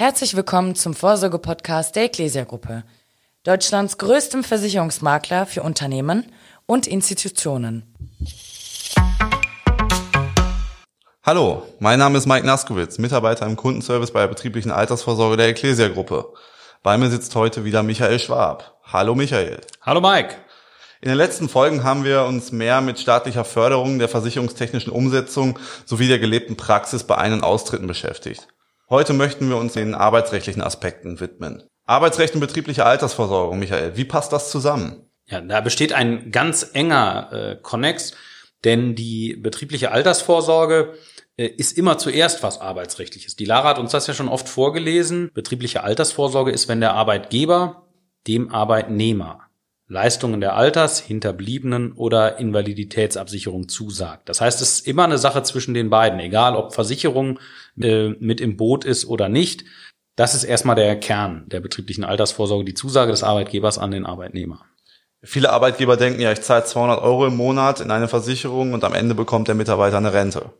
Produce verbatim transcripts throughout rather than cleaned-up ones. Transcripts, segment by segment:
Herzlich willkommen zum Vorsorge-Podcast der Ecclesia Gruppe, Deutschlands größtem Versicherungsmakler für Unternehmen und Institutionen. Hallo, mein Name ist Mike Naskowitz, Mitarbeiter im Kundenservice bei der betrieblichen Altersvorsorge der Ecclesia Gruppe. Bei mir sitzt heute wieder Michael Schwab. Hallo Michael. Hallo Mike. In den letzten Folgen haben wir uns mehr mit staatlicher Förderung, der versicherungstechnischen Umsetzung sowie der gelebten Praxis bei Ein- und Austritten beschäftigt. Heute möchten wir uns den arbeitsrechtlichen Aspekten widmen. Arbeitsrecht und betriebliche Altersversorgung, Michael, wie passt das zusammen? Ja, da besteht ein ganz enger äh, Konnex, denn die betriebliche Altersvorsorge äh, ist immer zuerst was Arbeitsrechtliches. Die Lara hat uns das ja schon oft vorgelesen. Betriebliche Altersvorsorge ist, wenn der Arbeitgeber dem Arbeitnehmer Leistungen der Alters-, Hinterbliebenen- oder Invaliditätsabsicherung zusagt. Das heißt, es ist immer eine Sache zwischen den beiden, egal ob Versicherung äh, mit im Boot ist oder nicht. Das ist erstmal der Kern der betrieblichen Altersvorsorge, die Zusage des Arbeitgebers an den Arbeitnehmer. Viele Arbeitgeber denken ja, ich zahle zweihundert Euro im Monat in eine Versicherung und am Ende bekommt der Mitarbeiter eine Rente.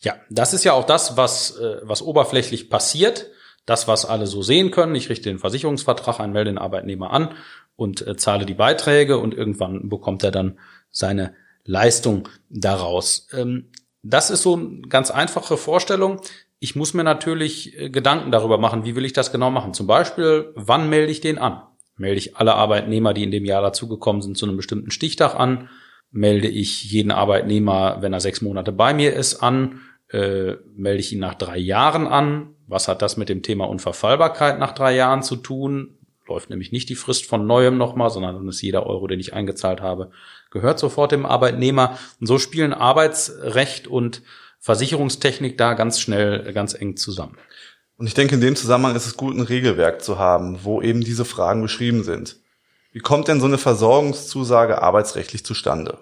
Ja, das ist ja auch das, was, äh, was oberflächlich passiert. Das, was alle so sehen können, ich richte den Versicherungsvertrag ein, melde den Arbeitnehmer an und äh, zahle die Beiträge und irgendwann bekommt er dann seine Leistung daraus. Ähm, das ist so eine ganz einfache Vorstellung. Ich muss mir natürlich äh, Gedanken darüber machen, wie will ich das genau machen. Zum Beispiel, wann melde ich den an? Melde ich alle Arbeitnehmer, die in dem Jahr dazugekommen sind, zu einem bestimmten Stichtag an? Melde ich jeden Arbeitnehmer, wenn er sechs Monate bei mir ist, an? Äh, melde ich ihn nach drei Jahren an? Was hat das mit dem Thema Unverfallbarkeit nach drei Jahren zu tun? Läuft nämlich nicht die Frist von Neuem nochmal, sondern dann ist jeder Euro, den ich eingezahlt habe, gehört sofort dem Arbeitnehmer. Und so spielen Arbeitsrecht und Versicherungstechnik da ganz schnell, ganz eng zusammen. Und ich denke, in dem Zusammenhang ist es gut, ein Regelwerk zu haben, wo eben diese Fragen beschrieben sind. Wie kommt denn so eine Versorgungszusage arbeitsrechtlich zustande?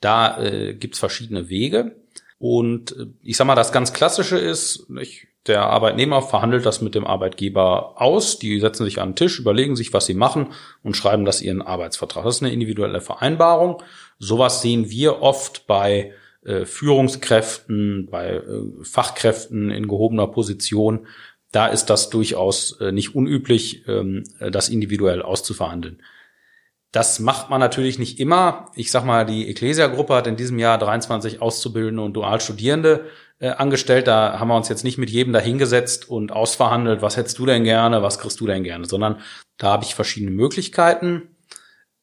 Da äh, gibt's verschiedene Wege. Und ich sag mal, das ganz Klassische ist, nicht, der Arbeitnehmer verhandelt das mit dem Arbeitgeber aus. Die setzen sich an den Tisch, überlegen sich, was sie machen und schreiben das ihren Arbeitsvertrag. Das ist eine individuelle Vereinbarung. Sowas sehen wir oft bei äh, Führungskräften, bei äh, Fachkräften in gehobener Position. Da ist das durchaus äh, nicht unüblich, ähm, das individuell auszuverhandeln. Das macht man natürlich nicht immer. Ich sag mal, die Ecclesia Gruppe hat in diesem Jahr dreiundzwanzig Auszubildende und Dualstudierende äh, angestellt. Da haben wir uns jetzt nicht mit jedem dahingesetzt und ausverhandelt, was hättest du denn gerne, was kriegst du denn gerne, sondern da habe ich verschiedene Möglichkeiten.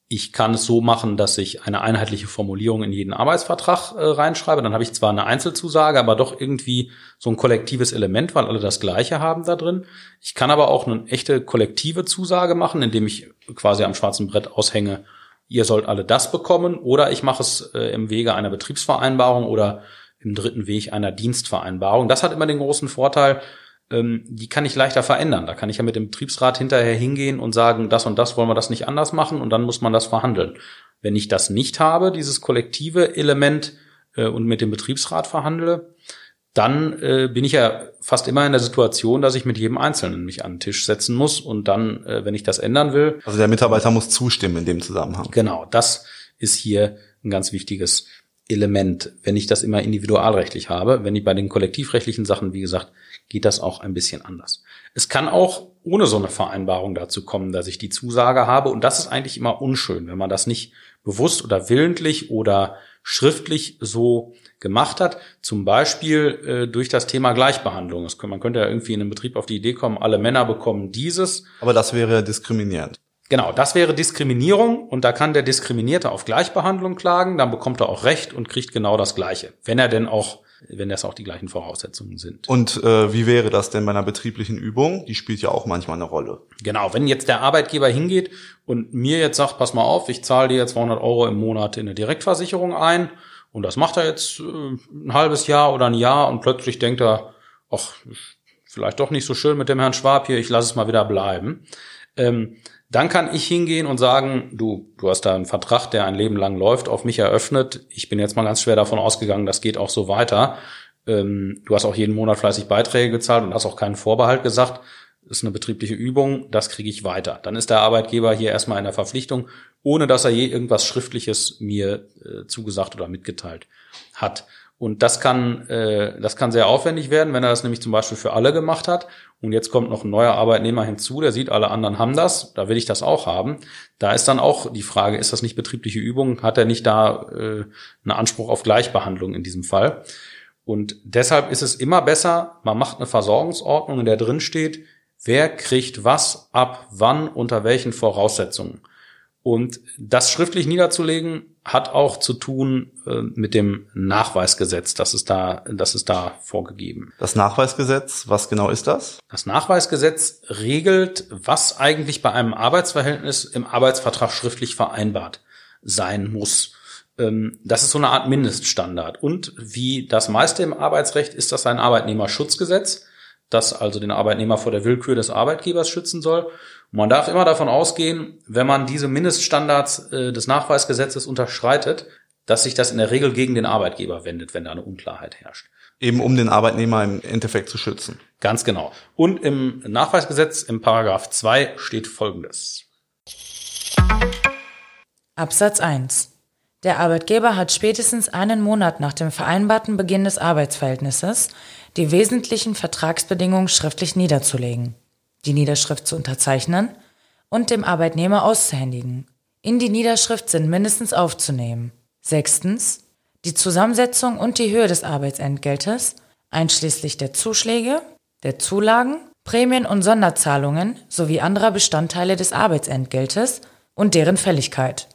Ich kann es so machen, dass ich eine einheitliche Formulierung in jeden Arbeitsvertrag äh, reinschreibe. Dann habe ich zwar eine Einzelzusage, aber doch irgendwie so ein kollektives Element, weil alle das Gleiche haben da drin. Ich kann aber auch eine echte kollektive Zusage machen, indem ich quasi am schwarzen Brett aushänge, ihr sollt alle das bekommen. Oder ich mache es äh, im Wege einer Betriebsvereinbarung oder im dritten Weg einer Dienstvereinbarung. Das hat immer den großen Vorteil, ähm, die kann ich leichter verändern. Da kann ich ja mit dem Betriebsrat hinterher hingehen und sagen, das und das wollen wir das nicht anders machen und dann muss man das verhandeln. Wenn ich das nicht habe, dieses kollektive Element äh, und mit dem Betriebsrat verhandle, dann äh, bin ich ja fast immer in der Situation, dass ich mit jedem Einzelnen mich an den Tisch setzen muss und dann, äh, wenn ich das ändern will. Also der Mitarbeiter muss zustimmen in dem Zusammenhang. Genau, das ist hier ein ganz wichtiges Element, wenn ich das immer individualrechtlich habe. Wenn ich bei den kollektivrechtlichen Sachen, wie gesagt, geht das auch ein bisschen anders. Es kann auch ohne so eine Vereinbarung dazu kommen, dass ich die Zusage habe und das ist eigentlich immer unschön, wenn man das nicht bewusst oder willentlich oder schriftlich so gemacht hat, zum Beispiel äh, durch das Thema Gleichbehandlung. Das könnte, man könnte ja irgendwie in einem Betrieb auf die Idee kommen, alle Männer bekommen dieses. Aber das wäre diskriminierend. Genau, das wäre Diskriminierung und da kann der Diskriminierte auf Gleichbehandlung klagen, dann bekommt er auch Recht und kriegt genau das Gleiche, wenn er denn auch, wenn das auch die gleichen Voraussetzungen sind. Und äh, wie wäre das denn bei einer betrieblichen Übung? Die spielt ja auch manchmal eine Rolle. Genau, wenn jetzt der Arbeitgeber hingeht und mir jetzt sagt, pass mal auf, ich zahle dir zweihundert Euro im Monat in eine Direktversicherung ein und das macht er jetzt äh, ein halbes Jahr oder ein Jahr und plötzlich denkt er, ach, vielleicht doch nicht so schön mit dem Herrn Schwab hier, ich lasse es mal wieder bleiben. Ähm, dann kann ich hingehen und sagen, du, du hast da einen Vertrag, der ein Leben lang läuft, auf mich eröffnet. Ich bin jetzt mal ganz schwer davon ausgegangen, das geht auch so weiter. Ähm, du hast auch jeden Monat fleißig Beiträge gezahlt und hast auch keinen Vorbehalt gesagt. Das ist eine betriebliche Übung, das kriege ich weiter. Dann ist der Arbeitgeber hier erstmal in der Verpflichtung, ohne dass er je irgendwas Schriftliches mir äh, zugesagt oder mitgeteilt hat. Und das kann, äh, das kann sehr aufwendig werden, wenn er das nämlich zum Beispiel für alle gemacht hat. Und jetzt kommt noch ein neuer Arbeitnehmer hinzu, der sieht, alle anderen haben das, da will ich das auch haben. Da ist dann auch die Frage, ist das nicht betriebliche Übung? Hat er nicht da äh, einen Anspruch auf Gleichbehandlung in diesem Fall? Und deshalb ist es immer besser, man macht eine Versorgungsordnung, in der drin steht, wer kriegt was, ab wann, unter welchen Voraussetzungen. Und das schriftlich niederzulegen hat auch zu tun äh, mit dem Nachweisgesetz. Das ist da, das ist da vorgegeben. Das Nachweisgesetz, was genau ist das? Das Nachweisgesetz regelt, was eigentlich bei einem Arbeitsverhältnis im Arbeitsvertrag schriftlich vereinbart sein muss. Ähm, das ist so eine Art Mindeststandard. Und wie das meiste im Arbeitsrecht ist das ein Arbeitnehmerschutzgesetz, das also den Arbeitnehmer vor der Willkür des Arbeitgebers schützen soll. Man darf immer davon ausgehen, wenn man diese Mindeststandards äh, des Nachweisgesetzes unterschreitet, dass sich das in der Regel gegen den Arbeitgeber wendet, wenn da eine Unklarheit herrscht. Eben um den Arbeitnehmer im Endeffekt zu schützen. Ganz genau. Und im Nachweisgesetz, im Paragraph zwei, steht Folgendes. Absatz eins. Der Arbeitgeber hat spätestens einen Monat nach dem vereinbarten Beginn des Arbeitsverhältnisses die wesentlichen Vertragsbedingungen schriftlich niederzulegen, die Niederschrift zu unterzeichnen und dem Arbeitnehmer auszuhändigen. In die Niederschrift sind mindestens aufzunehmen. Sechstens, die Zusammensetzung und die Höhe des Arbeitsentgeltes, einschließlich der Zuschläge, der Zulagen, Prämien und Sonderzahlungen sowie anderer Bestandteile des Arbeitsentgeltes und deren Fälligkeit.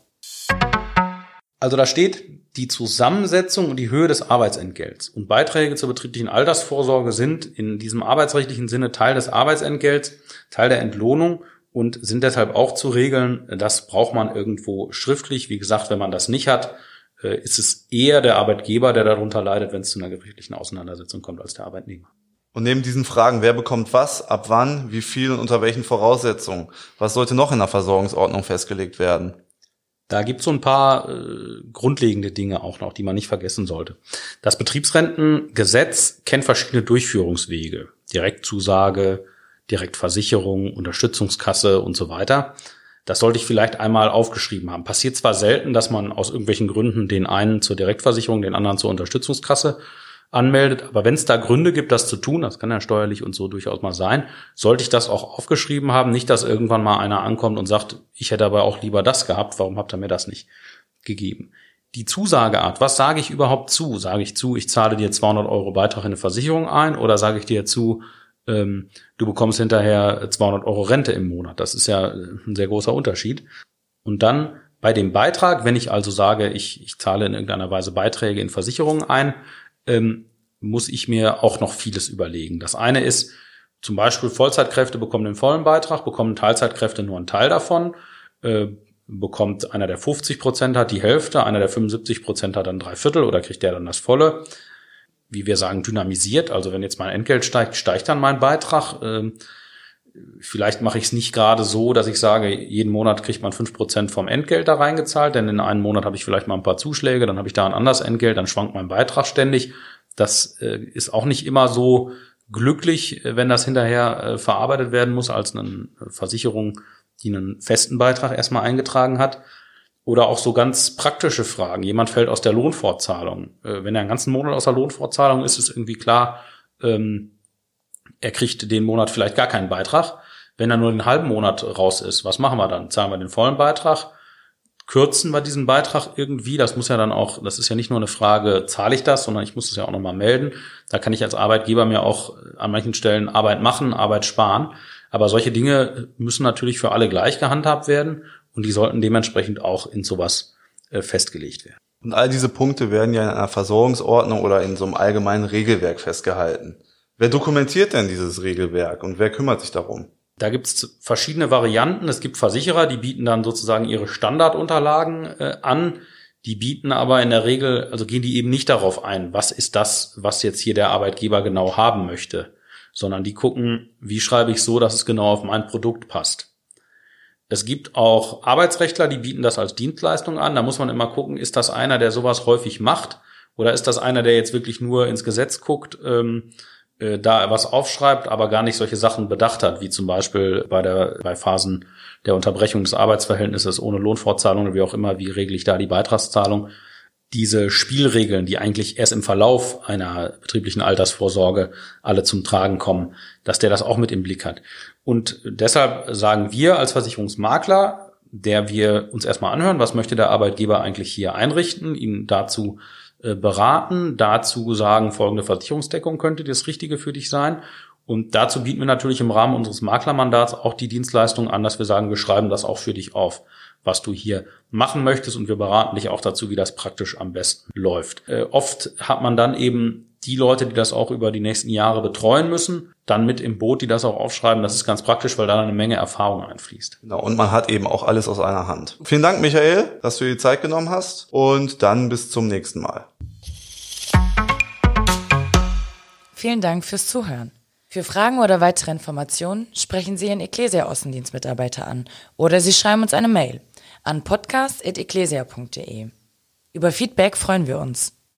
Also da steht die Zusammensetzung und die Höhe des Arbeitsentgelts. Und Beiträge zur betrieblichen Altersvorsorge sind in diesem arbeitsrechtlichen Sinne Teil des Arbeitsentgelts, Teil der Entlohnung und sind deshalb auch zu regeln. Das braucht man irgendwo schriftlich. Wie gesagt, wenn man das nicht hat, ist es eher der Arbeitgeber, der darunter leidet, wenn es zu einer gerichtlichen Auseinandersetzung kommt, als der Arbeitnehmer. Und neben diesen Fragen, wer bekommt was, ab wann, wie viel und unter welchen Voraussetzungen? Was sollte noch in der Versorgungsordnung festgelegt werden? Da gibt's so ein paar äh, grundlegende Dinge auch noch, die man nicht vergessen sollte. Das Betriebsrentengesetz kennt verschiedene Durchführungswege. Direktzusage, Direktversicherung, Unterstützungskasse und so weiter. Das sollte ich vielleicht einmal aufgeschrieben haben. Passiert zwar selten, dass man aus irgendwelchen Gründen den einen zur Direktversicherung, den anderen zur Unterstützungskasse anmeldet. Aber wenn es da Gründe gibt, das zu tun, das kann ja steuerlich und so durchaus mal sein, sollte ich das auch aufgeschrieben haben. Nicht, dass irgendwann mal einer ankommt und sagt, ich hätte aber auch lieber das gehabt, warum habt ihr mir das nicht gegeben? Die Zusageart, was sage ich überhaupt zu? Sage ich zu, ich zahle dir zweihundert Euro Beitrag in eine Versicherung ein, oder sage ich dir zu, ähm, du bekommst hinterher zweihundert Euro Rente im Monat? Das ist ja ein sehr großer Unterschied. Und dann bei dem Beitrag, wenn ich also sage, ich, ich zahle in irgendeiner Weise Beiträge in Versicherungen ein, Ähm, muss ich mir auch noch vieles überlegen. Das eine ist, zum Beispiel Vollzeitkräfte bekommen den vollen Beitrag, bekommen Teilzeitkräfte nur einen Teil davon, äh, bekommt einer, der fünfzig Prozent hat, die Hälfte, einer, der fünfundsiebzig Prozent hat, dann drei Viertel, oder kriegt der dann das Volle. Wie wir sagen, dynamisiert, also wenn jetzt mein Entgelt steigt, steigt dann mein Beitrag. Ähm, vielleicht mache ich es nicht gerade so, dass ich sage, jeden Monat kriegt man fünf Prozent vom Entgelt da reingezahlt, denn in einem Monat habe ich vielleicht mal ein paar Zuschläge, dann habe ich da ein anderes Entgelt, dann schwankt mein Beitrag ständig. Das äh, ist auch nicht immer so glücklich, wenn das hinterher äh, verarbeitet werden muss, als eine Versicherung, die einen festen Beitrag erstmal eingetragen hat. Oder auch so ganz praktische Fragen. Jemand fällt aus der Lohnfortzahlung. Äh, wenn er einen ganzen Monat aus der Lohnfortzahlung ist, ist irgendwie klar, ähm, er kriegt den Monat vielleicht gar keinen Beitrag. Wenn er nur den halben Monat raus ist, was machen wir dann? Zahlen wir den vollen Beitrag? Kürzen wir diesen Beitrag irgendwie? Das muss ja dann auch, das ist ja nicht nur eine Frage, zahle ich das, sondern ich muss es ja auch nochmal melden. Da kann ich als Arbeitgeber mir auch an manchen Stellen Arbeit machen, Arbeit sparen. Aber solche Dinge müssen natürlich für alle gleich gehandhabt werden und die sollten dementsprechend auch in sowas festgelegt werden. Und all diese Punkte werden ja in einer Versorgungsordnung oder in so einem allgemeinen Regelwerk festgehalten. Wer dokumentiert denn dieses Regelwerk und wer kümmert sich darum? Da gibt's verschiedene Varianten. Es gibt Versicherer, die bieten dann sozusagen ihre Standardunterlagen äh, an. Die bieten aber in der Regel, also gehen die eben nicht darauf ein, was ist das, was jetzt hier der Arbeitgeber genau haben möchte, sondern die gucken, wie schreibe ich so, dass es genau auf mein Produkt passt. Es gibt auch Arbeitsrechtler, die bieten das als Dienstleistung an. Da muss man immer gucken, ist das einer, der sowas häufig macht, oder ist das einer, der jetzt wirklich nur ins Gesetz guckt, ähm, da er was aufschreibt, aber gar nicht solche Sachen bedacht hat, wie zum Beispiel bei der bei Phasen der Unterbrechung des Arbeitsverhältnisses ohne Lohnfortzahlung oder wie auch immer, wie regle ich da die Beitragszahlung. diese Spielregeln, die eigentlich erst im Verlauf einer betrieblichen Altersvorsorge alle zum Tragen kommen, dass der das auch mit im Blick hat. Und deshalb sagen wir als Versicherungsmakler, der wir uns erstmal anhören, was möchte der Arbeitgeber eigentlich hier einrichten, ihn dazu beraten, dazu sagen, folgende Versicherungsdeckung könnte das Richtige für dich sein. Und dazu bieten wir natürlich im Rahmen unseres Maklermandats auch die Dienstleistung an, dass wir sagen, wir schreiben das auch für dich auf, was du hier machen möchtest, und wir beraten dich auch dazu, wie das praktisch am besten läuft. Äh, oft hat man dann eben die Leute, die das auch über die nächsten Jahre betreuen müssen, dann mit im Boot, die das auch aufschreiben. Das ist ganz praktisch, weil da eine Menge Erfahrung einfließt. Genau, und man hat eben auch alles aus einer Hand. Vielen Dank, Michael, dass du dir die Zeit genommen hast, und dann bis zum nächsten Mal. Vielen Dank fürs Zuhören. Für Fragen oder weitere Informationen sprechen Sie Ihren Ecclesia-Außendienstmitarbeiter an oder Sie schreiben uns eine Mail an podcast punkt ecclesia punkt de. Über Feedback freuen wir uns.